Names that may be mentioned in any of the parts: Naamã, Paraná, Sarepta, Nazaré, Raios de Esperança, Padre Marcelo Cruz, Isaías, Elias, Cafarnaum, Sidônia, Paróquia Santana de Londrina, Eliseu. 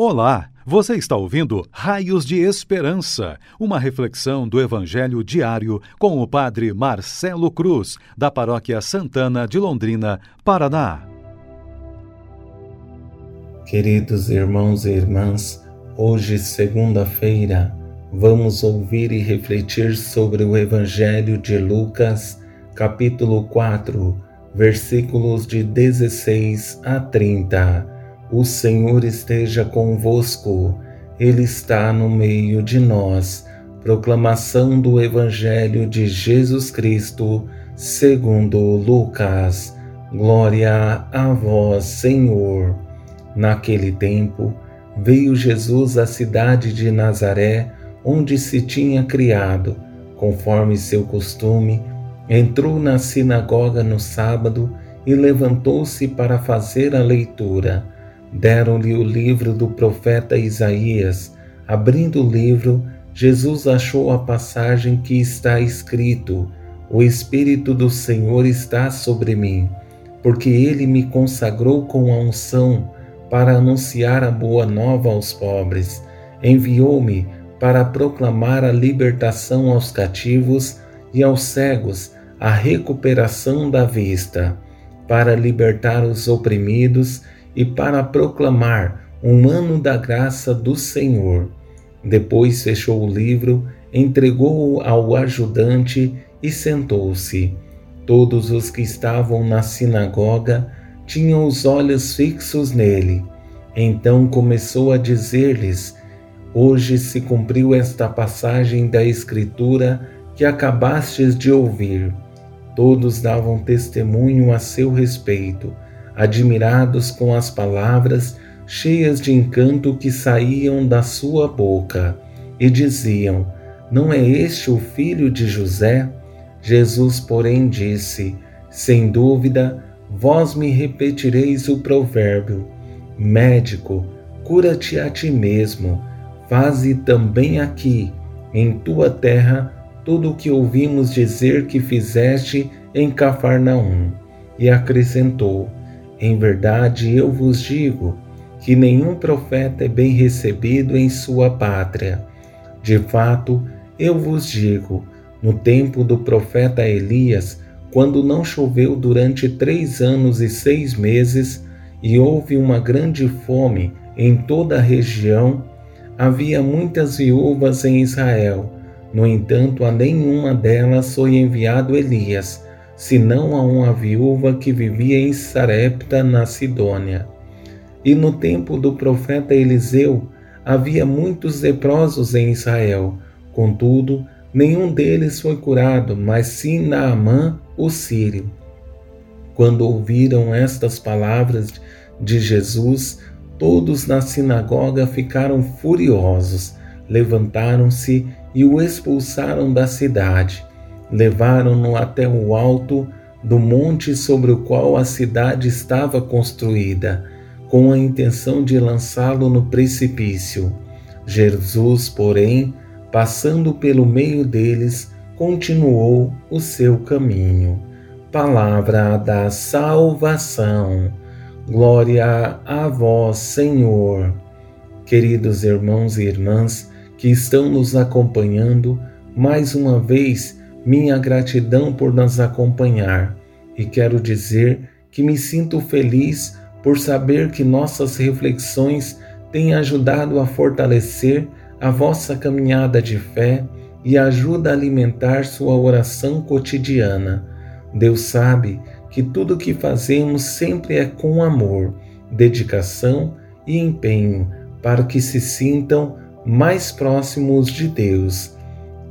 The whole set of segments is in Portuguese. Olá, você está ouvindo Raios de Esperança, uma reflexão do Evangelho diário com o Padre Marcelo Cruz, da Paróquia Santana de Londrina, Paraná. Queridos irmãos e irmãs, hoje, segunda-feira, vamos ouvir e refletir sobre o Evangelho de Lucas, capítulo 4, versículos de 16 a 30. O Senhor esteja convosco, Ele está no meio de nós. Proclamação do Evangelho de Jesus Cristo, segundo Lucas. Glória a vós, Senhor. Naquele tempo, veio Jesus à cidade de Nazaré, onde se tinha criado. Conforme seu costume, entrou na sinagoga no sábado e levantou-se para fazer a leitura. Deram-lhe o livro do profeta Isaías. Abrindo o livro, Jesus achou a passagem que está escrito: O Espírito do Senhor está sobre mim, porque Ele me consagrou com a unção para anunciar a boa nova aos pobres. Enviou-me para proclamar a libertação aos cativos e aos cegos, a recuperação da vista, para libertar os oprimidos e para proclamar um ano da graça do Senhor. Depois fechou o livro, entregou-o ao ajudante e sentou-se. Todos os que estavam na sinagoga tinham os olhos fixos nele. Então começou a dizer-lhes: Hoje se cumpriu esta passagem da Escritura que acabastes de ouvir. Todos davam testemunho a seu respeito, admirados com as palavras cheias de encanto que saíam da sua boca, e diziam: Não é este o filho de José? Jesus, porém, disse: Sem dúvida, vós me repetireis o provérbio: Médico, cura-te a ti mesmo, faze também aqui, em tua terra, tudo o que ouvimos dizer que fizeste em Cafarnaum. E acrescentou: Em verdade, eu vos digo que nenhum profeta é bem recebido em sua pátria. De fato, eu vos digo, no tempo do profeta Elias, quando não choveu durante 3 anos e 6 meses e houve uma grande fome em toda a região, havia muitas viúvas em Israel. No entanto, a nenhuma delas foi enviado Elias, senão a uma viúva que vivia em Sarepta, na Sidônia. E no tempo do profeta Eliseu, havia muitos leprosos em Israel. Contudo, nenhum deles foi curado, mas sim Naamã, o sírio. Quando ouviram estas palavras de Jesus, todos na sinagoga ficaram furiosos. Levantaram-se e o expulsaram da cidade. Levaram-no até o alto do monte sobre o qual a cidade estava construída, com a intenção de lançá-lo no precipício. Jesus, porém, passando pelo meio deles, continuou o seu caminho. Palavra da salvação. Glória a vós, Senhor. Queridos irmãos e irmãs que estão nos acompanhando, mais uma vez, minha gratidão por nos acompanhar, e quero dizer que me sinto feliz por saber que nossas reflexões têm ajudado a fortalecer a vossa caminhada de fé e ajuda a alimentar sua oração cotidiana. Deus sabe que tudo o que fazemos sempre é com amor, dedicação e empenho, para que se sintam mais próximos de Deus.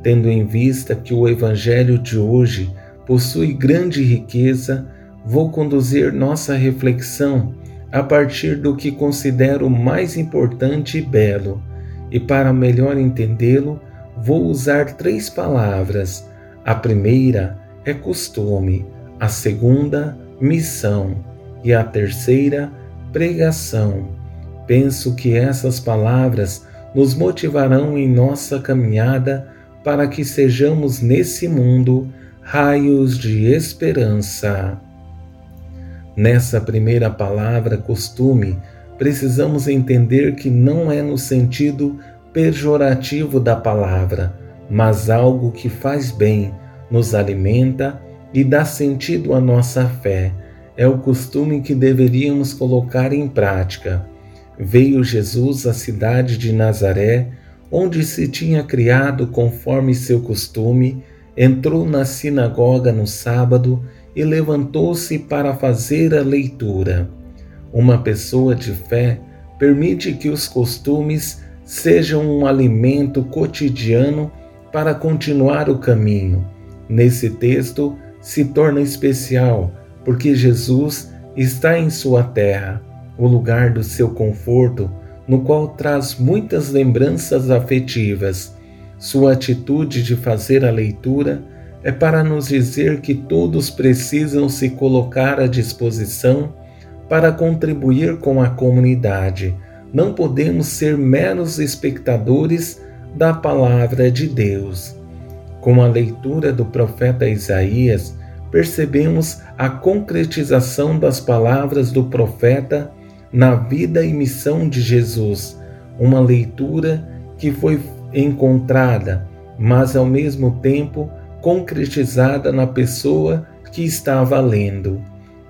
Tendo em vista que o Evangelho de hoje possui grande riqueza, vou conduzir nossa reflexão a partir do que considero mais importante e belo. E para melhor entendê-lo, vou usar 3 palavras. A primeira é costume, a segunda, missão, e a terceira, pregação. Penso que essas palavras nos motivarão em nossa caminhada para que sejamos nesse mundo raios de esperança. Nessa primeira palavra, costume, precisamos entender que não é no sentido pejorativo da palavra, mas algo que faz bem, nos alimenta e dá sentido à nossa fé. É o costume que deveríamos colocar em prática. Veio Jesus à cidade de Nazaré, onde se tinha criado conforme seu costume, entrou na sinagoga no sábado e levantou-se para fazer a leitura. Uma pessoa de fé permite que os costumes sejam um alimento cotidiano para continuar o caminho. Nesse texto se torna especial porque Jesus está em sua terra, o lugar do seu conforto, no qual traz muitas lembranças afetivas. Sua atitude de fazer a leitura é para nos dizer que todos precisam se colocar à disposição para contribuir com a comunidade. Não podemos ser meros espectadores da palavra de Deus. Com a leitura do profeta Isaías, percebemos a concretização das palavras do profeta na vida e missão de Jesus, uma leitura que foi encontrada, mas ao mesmo tempo concretizada na pessoa que estava lendo.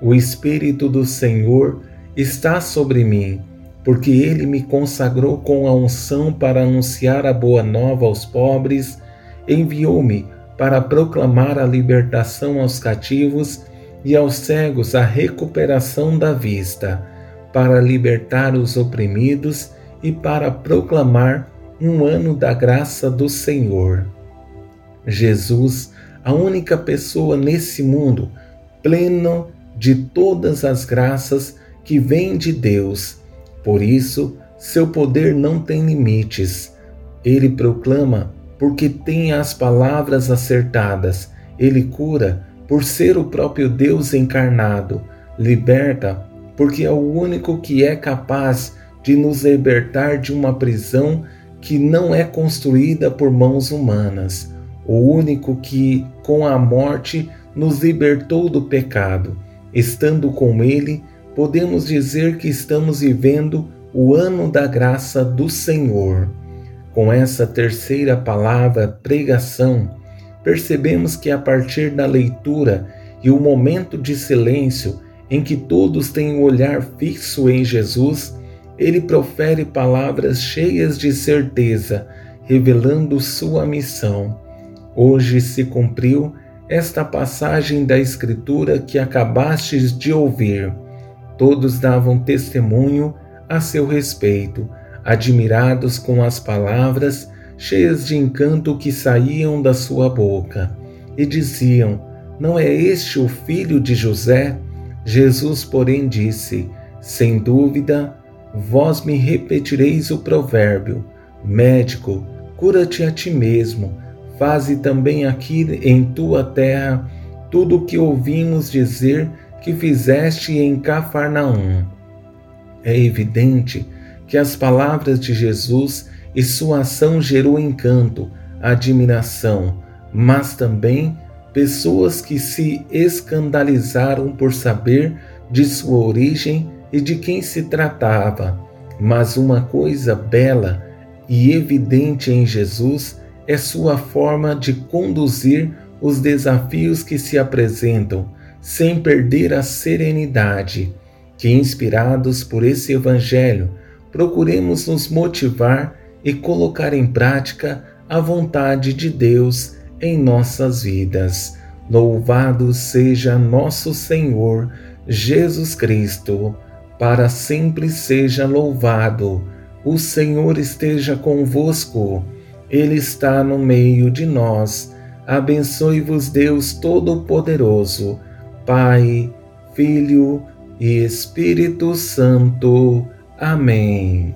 O Espírito do Senhor está sobre mim, porque Ele me consagrou com a unção para anunciar a boa nova aos pobres, enviou-me para proclamar a libertação aos cativos e aos cegos a recuperação da vista, para libertar os oprimidos e para proclamar um ano da graça do Senhor. Jesus, a única pessoa nesse mundo, pleno de todas as graças que vem de Deus. Por isso, seu poder não tem limites. Ele proclama porque tem as palavras acertadas. Ele cura por ser o próprio Deus encarnado. Liberta porque é o único que é capaz de nos libertar de uma prisão que não é construída por mãos humanas, o único que, com a morte, nos libertou do pecado. Estando com Ele, podemos dizer que estamos vivendo o ano da graça do Senhor. Com essa terceira palavra, pregação, percebemos que a partir da leitura e o momento de silêncio, em que todos têm um olhar fixo em Jesus, Ele profere palavras cheias de certeza, revelando sua missão. Hoje se cumpriu esta passagem da Escritura que acabastes de ouvir. Todos davam testemunho a seu respeito, admirados com as palavras cheias de encanto que saíam da sua boca. E diziam: não é este o filho de José? Jesus, porém, disse: sem dúvida, vós me repetireis o provérbio: médico, cura-te a ti mesmo, faze também aqui em tua terra tudo o que ouvimos dizer que fizeste em Cafarnaum. É evidente que as palavras de Jesus e sua ação gerou encanto, admiração, mas também pessoas que se escandalizaram por saber de sua origem e de quem se tratava. Mas uma coisa bela e evidente em Jesus é sua forma de conduzir os desafios que se apresentam, sem perder a serenidade. Que, inspirados por esse Evangelho, procuremos nos motivar e colocar em prática a vontade de Deus em nossas vidas. Louvado seja nosso Senhor Jesus Cristo, para sempre seja louvado. O Senhor esteja convosco, Ele está no meio de nós. Abençoe-vos Deus Todo-Poderoso, Pai, Filho e Espírito Santo. Amém.